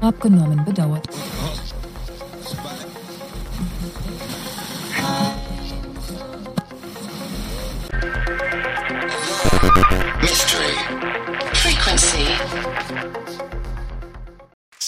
Abgenommen bedauert. Mystery. Frequency.